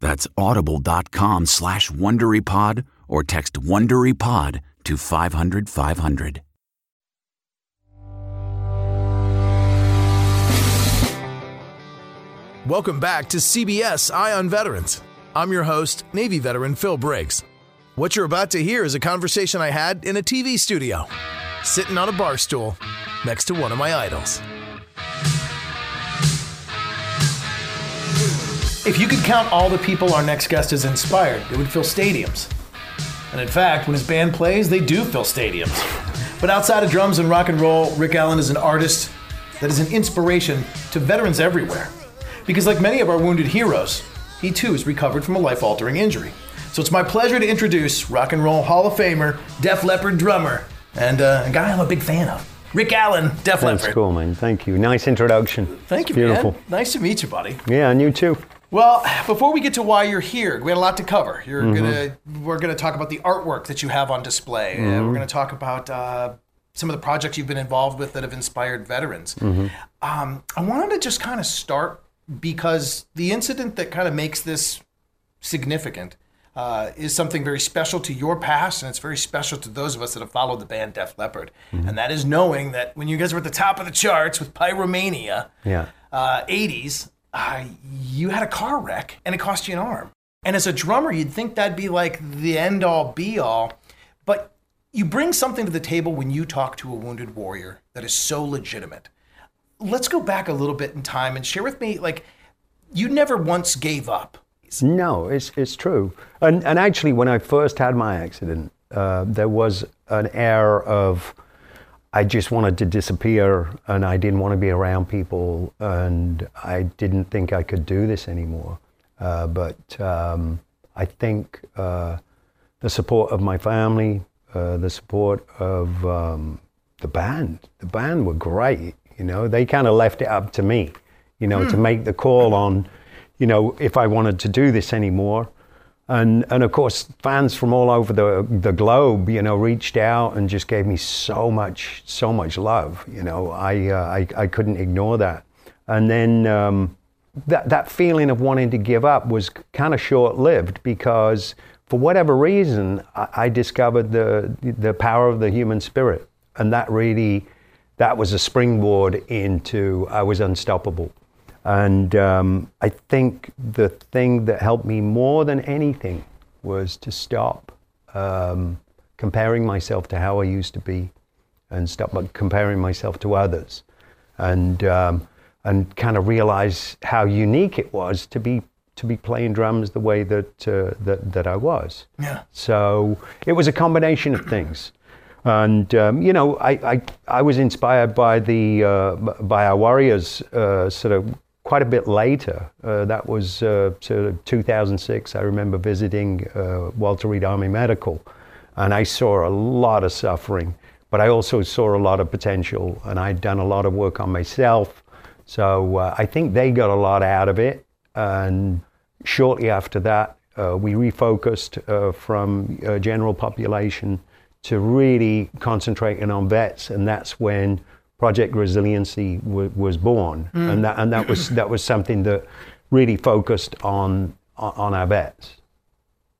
That's audible.com/WonderyPod or text WonderyPod to 500-500. Welcome back to CBS Eye on Veterans. I'm your host, Navy veteran Phil Briggs. What you're about to hear is a conversation I had in a TV studio, sitting on a bar stool next to one of my idols. If you could count all the people our next guest has inspired, it would fill stadiums. And in fact, when his band plays, they do fill stadiums. But outside of drums and rock and roll, Rick Allen is an artist that is an inspiration to veterans everywhere. Because like many of our wounded heroes, he too has recovered from a life-altering injury. So it's my pleasure to introduce Rock and Roll Hall of Famer, Def Leppard drummer, and a guy I'm a big fan of. Rick Allen, Def Leppard. That's cool, man. Thank you. Nice introduction. Thank you, beautiful. Man. Nice to meet you, buddy. Yeah, and you too. Well, before we get to why you're here, we had a lot to cover. We're gonna talk about the artwork that you have on display. We're gonna talk about some of the projects you've been involved with that have inspired veterans. I wanted to just kind of start because the incident that kind of makes this significant is something very special to your past, and it's very special to those of us that have followed the band Def Leppard. And that is knowing that when you guys were at the top of the charts with Pyromania, 80s. You had a car wreck, and it cost you an arm. And as a drummer, you'd think that'd be like the end-all, be-all. But you bring something to the table when you talk to a wounded warrior that is so legitimate. Let's go back a little bit in time and share with me, like, you never once gave up. No, it's true. And actually, when I first had my accident, there was an air of... I just wanted to disappear, and I didn't want to be around people, and I didn't think I could do this anymore. But I think the support of my family, the support of the band were great. You know, they kind of left it up to me, you know, to make the call on, you know, if I wanted to do this anymore. And of course, fans from all over the globe, you know, reached out and just gave me so much love. You know, I couldn't ignore that. And then that feeling of wanting to give up was kind of short-lived because, for whatever reason, I discovered the power of the human spirit, and that was a springboard into I was unstoppable. And I think the thing that helped me more than anything was to stop comparing myself to how I used to be and stop comparing myself to others and kind of realize how unique it was to be playing drums the way that I was. Yeah. So it was a combination of things. And, you know, I was inspired by our Warriors sort of quite a bit later, that was sort of 2006, I remember visiting Walter Reed Army Medical, and I saw a lot of suffering, but I also saw a lot of potential, and I'd done a lot of work on myself. So I think they got a lot out of it. And shortly after that, we refocused from general population to really concentrating on vets, and that's when Project Resiliency was born. Mm. And that was something that really focused on our vets.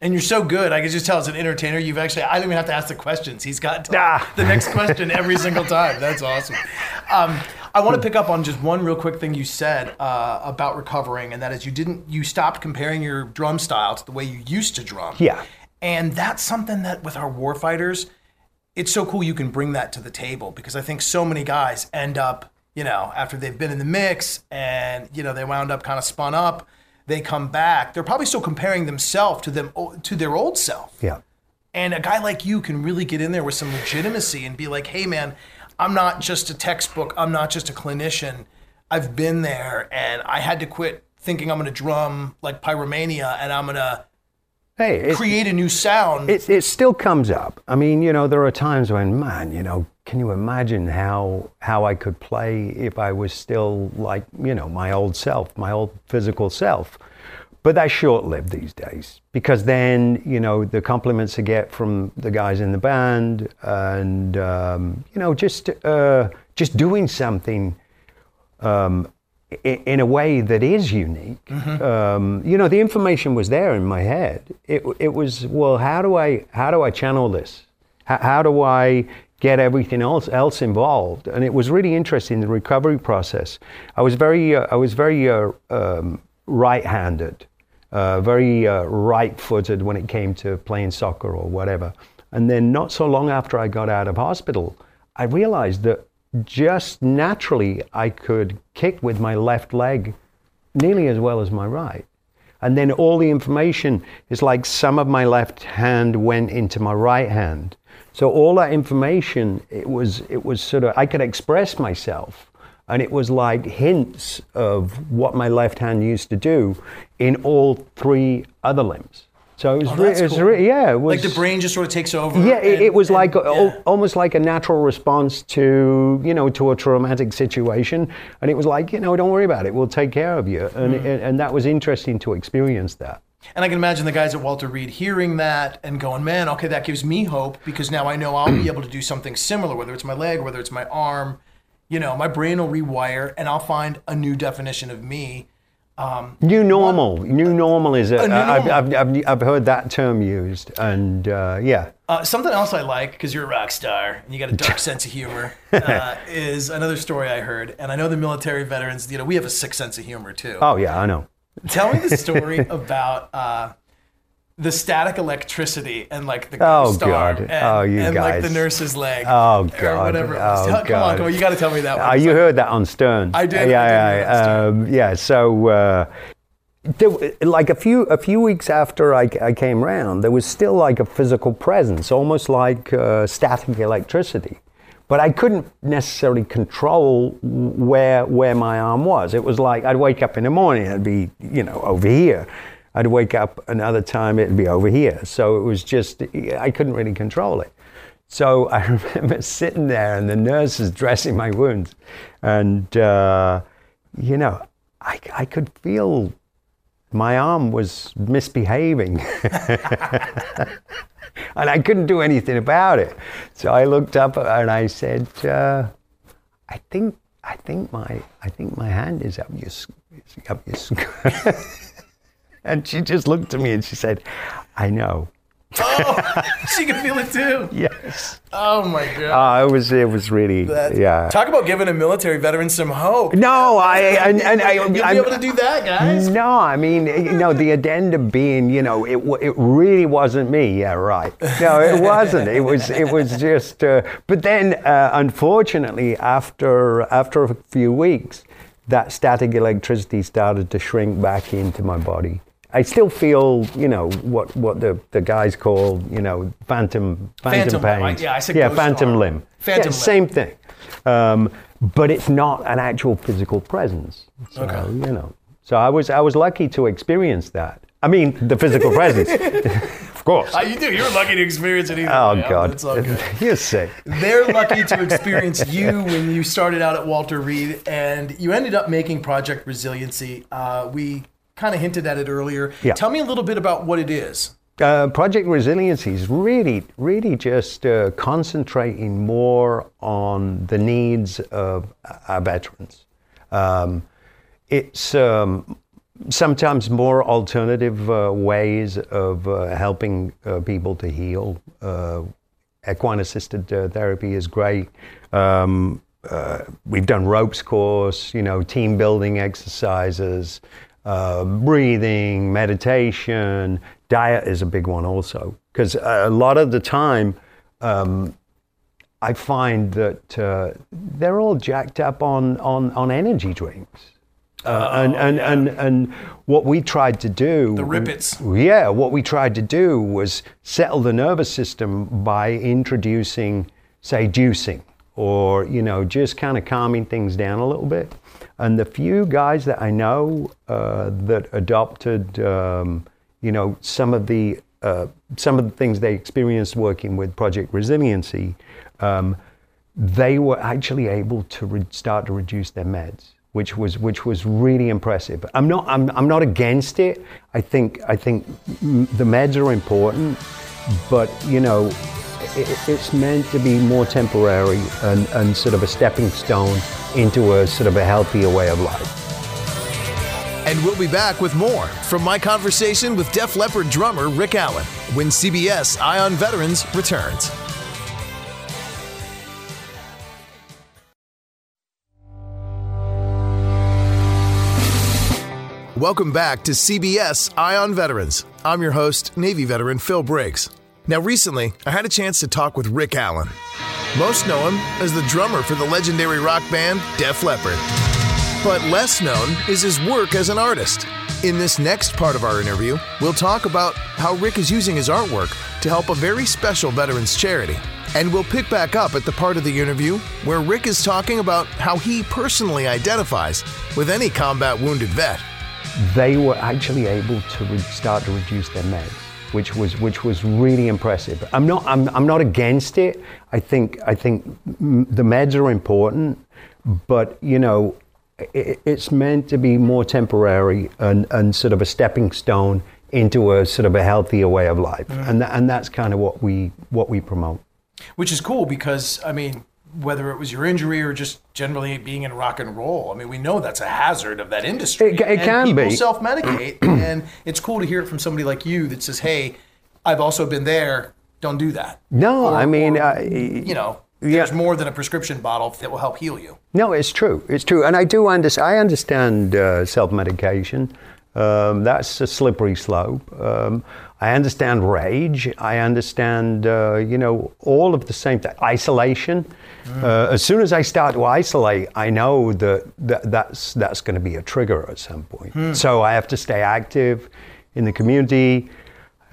And you're so good. I can just tell as an entertainer, you've actually, I don't even have to ask the questions. He's got the next question every single time. That's awesome. I want to pick up on just one real quick thing you said about recovering, and that is you stopped comparing your drum style to the way you used to drum. Yeah. And that's something that with our warfighters, it's so cool you can bring that to the table, because I think so many guys end up, after they've been in the mix and, they wound up kind of spun up, they come back, they're probably still comparing themselves to their old self. Yeah. And a guy like you can really get in there with some legitimacy and be like, hey man, I'm not just a textbook, I'm not just a clinician. I've been there and I had to quit thinking I'm gonna drum like Pyromania and I'm gonna create a new sound. It still comes up. I mean, there are times when, man, can you imagine how I could play if I was still like, my old self, my old physical self? But that's short-lived these days, because then, the compliments I get from the guys in the band and, just doing something in a way that is unique. Mm-hmm. The information was there in my head. It was, well, how do I channel this? How do I get everything else involved? And it was really interesting, the recovery process. I was very right-handed, very right-footed when it came to playing soccer or whatever. And then not so long after I got out of hospital, I realized that just naturally I could kick with my left leg nearly as well as my right. And then all the information is like some of my left hand went into my right hand. So all that information, it was sort of, I could express myself, and it was like hints of what my left hand used to do in all three other limbs. So it was like the brain just sort of takes over. Yeah, almost like a natural response to, to a traumatic situation. And it was like, don't worry about it, we'll take care of you. And and that was interesting to experience that. And I can imagine the guys at Walter Reed hearing that and going, man, okay, that gives me hope, because now I know I'll be able to do something similar, whether it's my leg, whether it's my arm, my brain will rewire and I'll find a new definition of me. New normal. New normal is it? I've heard that term used, and yeah. Something else I like, because you're a rock star and you got a dark sense of humor, is another story I heard. And I know the military veterans, we have a sick sense of humor too. Oh yeah, I know. Tell me the story about the static electricity and like the ghost arm and like the nurse's leg. Oh god, or whatever it was. Come on, you got to tell me that one. You heard that on Stern. I did. Yeah. Yeah. So, like a few weeks after I came round, there was still like a physical presence, almost like static electricity. But I couldn't necessarily control where my arm was. It was like I'd wake up in the morning, it'd be, over here. I'd wake up another time, it'd be over here. So it was just, I couldn't really control it. So I remember sitting there and the nurse is dressing my wounds. And, I could feel my arm was misbehaving. And I couldn't do anything about it. So I looked up and I said, "I think my hand is up your skirt." And she just looked at me and she said, "I know." Oh, she could feel it too. Yes. Oh my God. It was really. Yeah. Talk about giving a military veteran some hope. No, you'll be able to do that, guys. No, I mean, the addendum being, it really wasn't me. Yeah, right. No, it wasn't. It was just. But then, unfortunately, after a few weeks, that static electricity started to shrink back into my body. I still feel, what the guys call, phantom pain. Phantom limb. Same thing. but it's not an actual physical presence. So, okay. You know, so I was lucky to experience that. I mean, the physical presence. Of course. You do. You're lucky to experience it either. Oh, yeah, God. It's all good. You're sick. They're lucky to experience you when you started out at Walter Reed and you ended up making Project Resiliency. We kind of hinted at it earlier. Yeah. Tell me a little bit about what it is. Project Resiliency is really just concentrating more on the needs of our veterans. It's sometimes more alternative ways of helping people to heal. Equine-assisted therapy is great. We've done ropes course, you know, team building exercises, breathing, meditation. Diet is a big one also, because a lot of the time I find that they're all jacked up on energy drinks. And what we tried to do... The rippets. Yeah, what we tried to do was settle the nervous system by introducing, say, juicing, or, you know, just kind of calming things down a little bit. And the few guys that I know that adopted, you know, some of the things they experienced working with Project Resiliency, they were actually able to start to reduce their meds, which was really impressive. I'm not against it. I think the meds are important, but you know, it's meant to be more temporary and sort of a stepping stone into a sort of a healthier way of life. And we'll be back with more from my conversation with Def Leppard drummer Rick Allen when CBS Eye on Veterans returns. Welcome back to CBS Eye on Veterans. I'm your host, Navy veteran Phil Briggs. Now, recently, I had a chance to talk with Rick Allen. Most know him as the drummer for the legendary rock band Def Leppard. But less known is his work as an artist. In this next part of our interview, we'll talk about how Rick is using his artwork to help a very special veterans charity. And we'll pick back up at the part of the interview where Rick is talking about how he personally identifies with any combat wounded vet. They were actually able to start to reduce their meds, which was really impressive. I'm not against it. I think the meds are important, but you know, it's meant to be more temporary and sort of a stepping stone into a sort of a healthier way of life. Mm-hmm. And that's kind of what we promote. Which is cool because, I mean, whether it was your injury or just generally being in rock and roll, I mean, we know that's a hazard of that industry. It can be. People self-medicate, and it's cool to hear it from somebody like you that says, hey, I've also been there, don't do that. No, I mean... you know... There's more than a prescription bottle that will help heal you. No, it's true. It's true. And I understand self-medication. That's a slippery slope. I understand rage. I understand, you know, all of the same thing. Isolation. Mm. As soon as I start to isolate, I know that's going to be a trigger at some point. Mm. So I have to stay active in the community.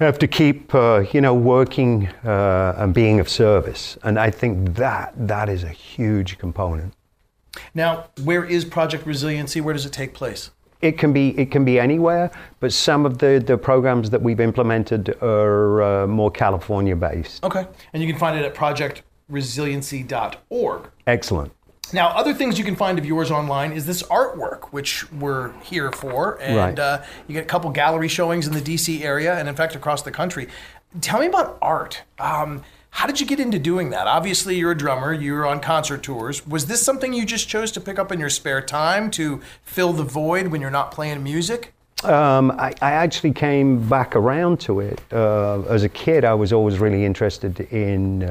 I have to keep, you know, working and being of service. And I think that is a huge component. Now, where is Project Resiliency? Where does it take place? It can be anywhere, but some of the programs that we've implemented are more California-based. Okay. And you can find it at ProjectResiliency.org. Excellent. Now, other things you can find of yours online is this artwork, which we're here for, and right. You get a couple gallery showings in the D.C. area, and in fact, across the country. Tell me about art. How did you get into doing that? Obviously, you're a drummer. You're on concert tours. Was this something you just chose to pick up in your spare time to fill the void when you're not playing music? I actually came back around to it. As a kid, I was always really interested in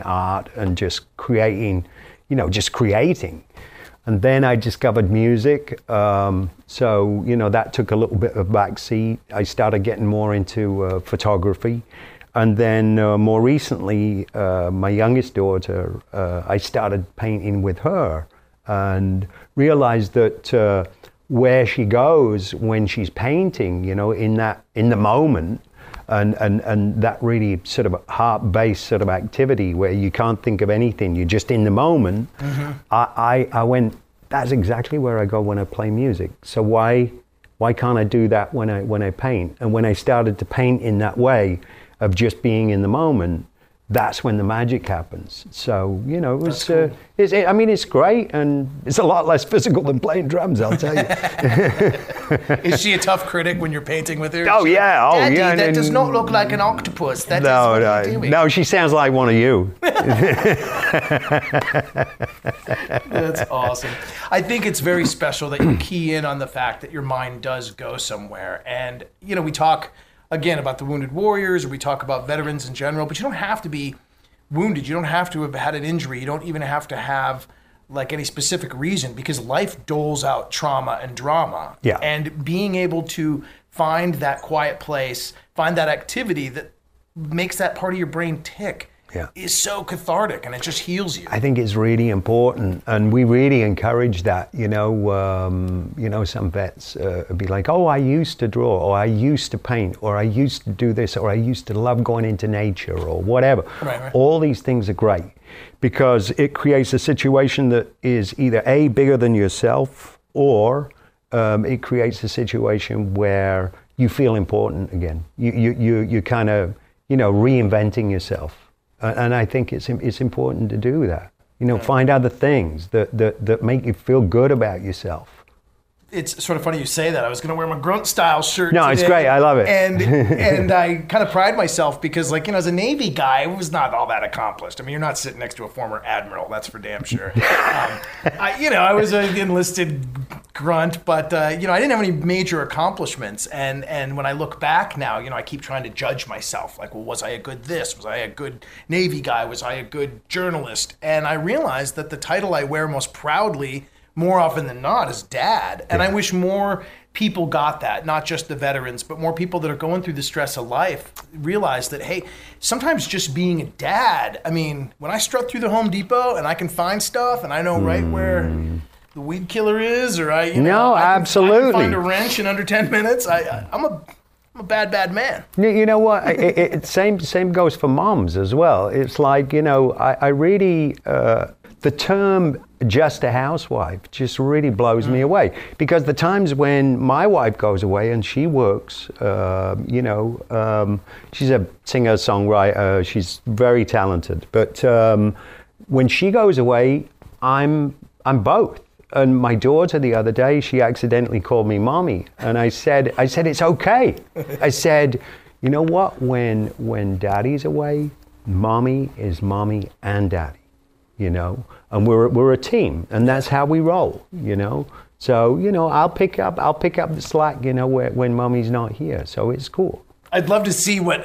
art and just creating... You know, just creating. And then I discovered music. So, you know, that took a little bit of a backseat. I started getting more into photography. And then more recently, my youngest daughter, I started painting with her and realized that where she goes when she's painting, you know, in the moment, and that really sort of heart-based sort of activity where you can't think of anything, you're just in the moment, mm-hmm. I went, that's exactly where I go when I play music. So why can't I do that when I paint? And when I started to paint in that way of just being in the moment, that's when the magic happens. So, you know, it was, cool. I mean, it's great, and it's a lot less physical than playing drums, I'll tell you. Is she a tough critic when you're painting with her? Oh, yeah. Oh, Daddy, yeah. That does not look like an octopus. That no, is what no, you're doing. No, she sounds like one of you. That's awesome. I think it's very special that you key in on the fact that your mind does go somewhere. And, you know, we talk again about the wounded warriors, or we talk about veterans in general, but you don't have to be wounded. You don't have to have had an injury. You don't even have to have like any specific reason, because life doles out trauma and drama. Yeah. And being able to find that quiet place, find that activity that makes that part of your brain tick, yeah, is so cathartic, and it just heals you. I think it's really important, and we really encourage that. You know, some vets would be like, "Oh, I used to draw, or I used to paint, or I used to do this, or I used to love going into nature, or whatever." Right, right. All these things are great because it creates a situation that is either A, bigger than yourself, or it creates a situation where you feel important again. You kind of, you know, reinventing yourself. And I think it's important to do that. You know, find other things that make you feel good about yourself. It's sort of funny you say that. I was going to wear my grunt style shirt today. No, it's great. I love it. And I kind of pride myself because, like, you know, as a Navy guy, I was not all that accomplished. I mean, you're not sitting next to a former admiral. That's for damn sure. I was an enlisted grunt, but, you know, I didn't have any major accomplishments. And when I look back now, you know, I keep trying to judge myself. Like, well, was I a good this? Was I a good Navy guy? Was I a good journalist? And I realized that the title I wear most proudly more often than not is dad. And yeah. I wish more people got that, not just the veterans, but more people that are going through the stress of life realize that, hey, sometimes just being a dad, I mean, when I strut through the Home Depot and I can find stuff and I know right where the weed killer is, or I can find a wrench in under 10 minutes, I'm a bad man. You know what? Same goes for moms as well. It's like, you know, I really, the term just a housewife just really blows me away, because the times when my wife goes away and she works, she's a singer-songwriter, she's very talented, but when she goes away, I'm both. And my daughter the other day, she accidentally called me mommy, and I said it's okay. I said, you know what, when daddy's away, mommy is mommy and daddy. You know, and we're a team, and that's how we roll. You know, so you know, I'll pick up the slack. You know, when mommy's not here, so it's cool. I'd love to see what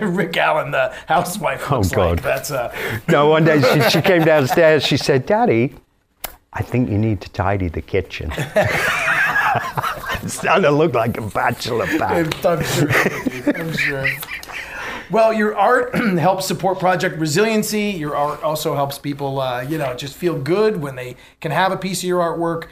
Rick Allen, the housewife, looks like. That's no. One day she came downstairs. She said, "Daddy, I think you need to tidy the kitchen." It started to look like a bachelor pack. I'm sure. Well, your art helps support Project Resiliency. Your art also helps people, just feel good when they can have a piece of your artwork.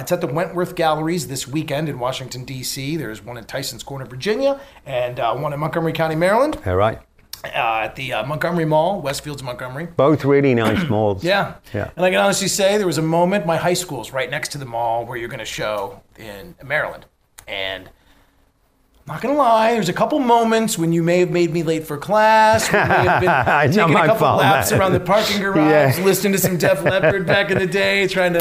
It's at the Wentworth Galleries this weekend in Washington, D.C. There's one in Tyson's Corner, Virginia, and one in Montgomery County, Maryland. All right. At the Montgomery Mall, Westfields, Montgomery. Both really nice malls. Yeah. And I can honestly say there was a moment, my high school's right next to the mall where you're going to show in Maryland. And not gonna lie, there's a couple moments when you may have made me late for class. We may have been taking a couple laps around the parking garage, listening to some Def Leppard back in the day, trying to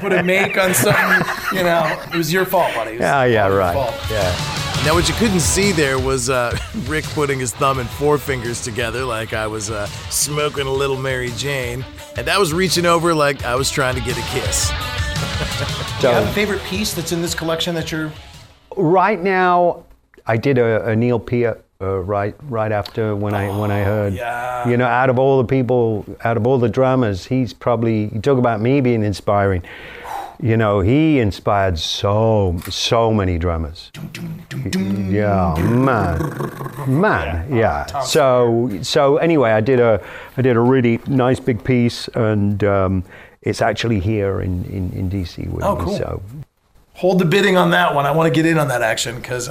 put a make on something. You know, it was your fault, buddy. Yeah. Now, what you couldn't see there was Rick putting his thumb and forefingers together like I was smoking a little Mary Jane, and that was reaching over like I was trying to get a kiss. Do you have a favorite piece that's in this collection that you're? Right now, I did a Neil Peart right after when I heard. Yeah. You know, out of all the people, out of all the drummers, he's probably, you talk about me being inspiring. You know, he inspired so many drummers. Yeah, man, yeah. So anyway, I did a really nice big piece, and it's actually here in D.C. with me. Cool. So. Hold the bidding on that one. I want to get in on that action because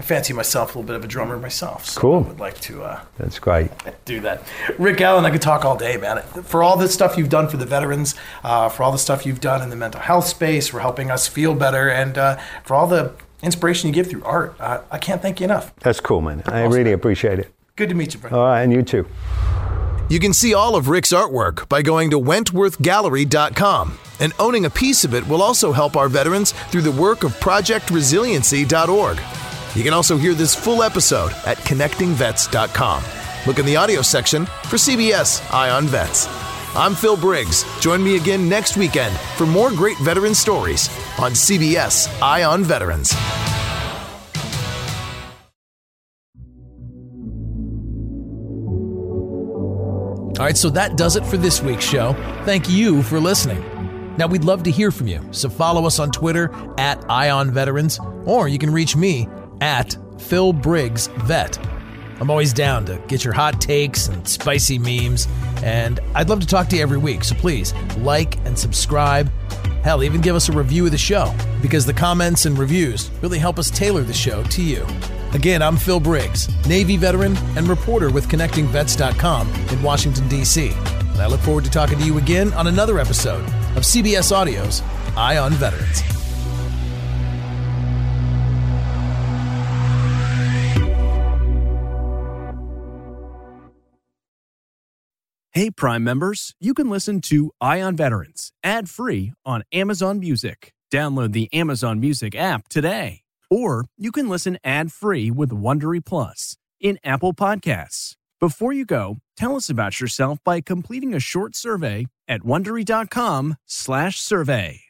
I fancy myself a little bit of a drummer myself. So cool. I would like to That's great. Do that. Rick Allen, I could talk all day about it. For all the stuff you've done for the veterans, for all the stuff you've done in the mental health space, for helping us feel better, and for all the inspiration you give through art, I can't thank you enough. That's cool, man. Awesome. I really appreciate it. Good to meet you, brother. All right, and you too. You can see all of Rick's artwork by going to WentworthGallery.com, and owning a piece of it will also help our veterans through the work of ProjectResiliency.org. You can also hear this full episode at ConnectingVets.com. Look in the audio section for CBS Eye on Vets. I'm Phil Briggs. Join me again next weekend for more great veteran stories on CBS Eye on Veterans. All right, so that does it for this week's show. Thank you for listening. Now, we'd love to hear from you, so follow us on Twitter at IonVeterans, or you can reach me at PhilBriggsVet. I'm always down to get your hot takes and spicy memes, and I'd love to talk to you every week, so please like and subscribe. Hell, even give us a review of the show, because the comments and reviews really help us tailor the show to you. Again, I'm Phil Briggs, Navy veteran and reporter with ConnectingVets.com in Washington, D.C., and I look forward to talking to you again on another episode of CBS Audio's Eye on Veterans. Hey, Prime members, you can listen to Eye on Veterans ad-free on Amazon Music. Download the Amazon Music app today. Or you can listen ad-free with Wondery Plus in Apple Podcasts. Before you go, tell us about yourself by completing a short survey at Wondery.com/survey.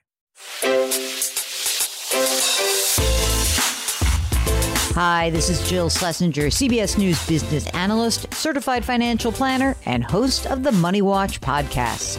Hi, this is Jill Schlesinger, CBS News business analyst, certified financial planner, and host of the Money Watch podcast.